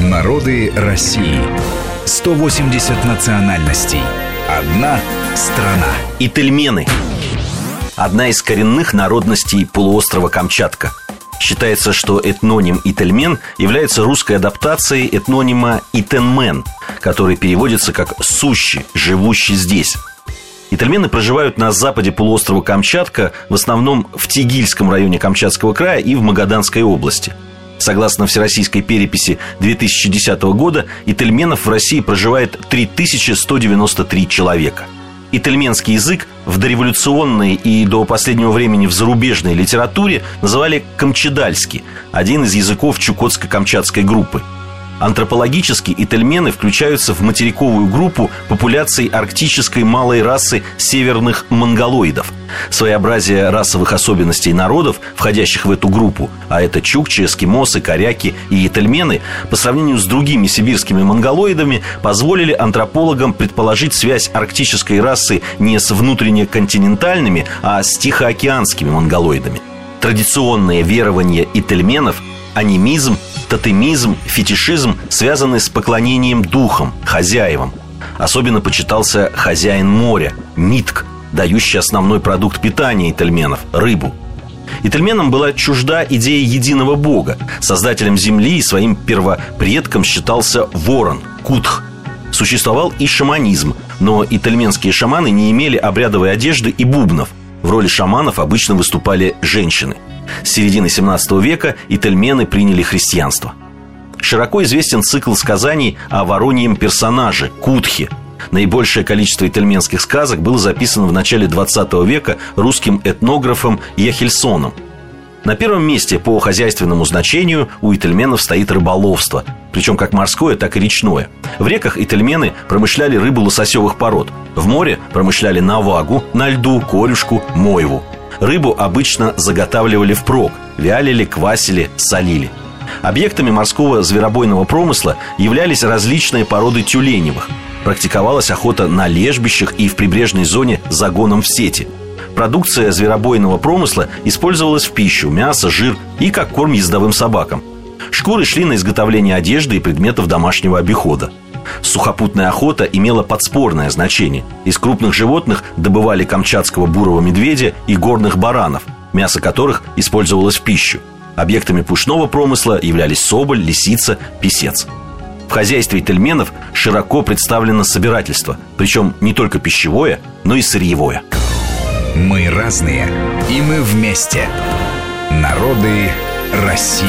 Народы России. 180 национальностей. Одна страна. Ительмены. Одна из коренных народностей полуострова Камчатка. Считается, что этноним «ительмен» является русской адаптацией этнонима «итенмен», который переводится как «сущий, живущий здесь». Ительмены проживают на западе полуострова Камчатка, в основном в Тигильском районе Камчатского края и в Магаданской области. Согласно всероссийской переписи 2010 года, ительменов в России проживает 3193 человека. Ительменский язык в дореволюционной и до последнего времени в зарубежной литературе называли камчадальский, один из языков чукотско-камчатской группы. Антропологически ительмены включаются в материковую группу популяций арктической малой расы северных монголоидов. Своеобразие расовых особенностей народов, входящих в эту группу, а это чукчи, эскимосы, коряки и ительмены, по сравнению с другими сибирскими монголоидами, позволили антропологам предположить связь арктической расы не с внутренне-континентальными, а с тихоокеанскими монголоидами. Традиционные верования ительменов – анимизм, тотемизм, фетишизм связаны с поклонением духам, хозяевам. Особенно почитался хозяин моря, митк, дающий основной продукт питания ительменов – рыбу. Ительменам была чужда идея единого бога. Создателем земли и своим первопредком считался ворон, кутх. Существовал и шаманизм, но ительменские шаманы не имели обрядовой одежды и бубнов. В роли шаманов обычно выступали женщины. С середины 17 века ительмены приняли христианство. Широко известен цикл сказаний о вороньем персонаже – кутхе. Наибольшее количество ительменских сказок было записано в начале 20 века русским этнографом Яхельсоном. На первом месте по хозяйственному значению у ительменов стоит рыболовство, причем как морское, так и речное. В реках ительмены промышляли рыбу лососевых пород, в море промышляли навагу, на льду, корюшку, мойву. Рыбу обычно заготавливали впрок, вялили, квасили, солили. Объектами морского зверобойного промысла являлись различные породы тюленевых. Практиковалась охота на лежбищах и в прибрежной зоне загоном в сети. Продукция зверобойного промысла использовалась в пищу, мясо, жир и как корм ездовым собакам. Шкуры шли на изготовление одежды и предметов домашнего обихода. Сухопутная охота имела подспорное значение. Из крупных животных добывали камчатского бурого медведя и горных баранов, мясо которых использовалось в пищу. Объектами пушного промысла являлись соболь, лисица, песец. В хозяйстве ительменов широко представлено собирательство, причем не только пищевое, но и сырьевое. Мы разные, и мы вместе. Народы России.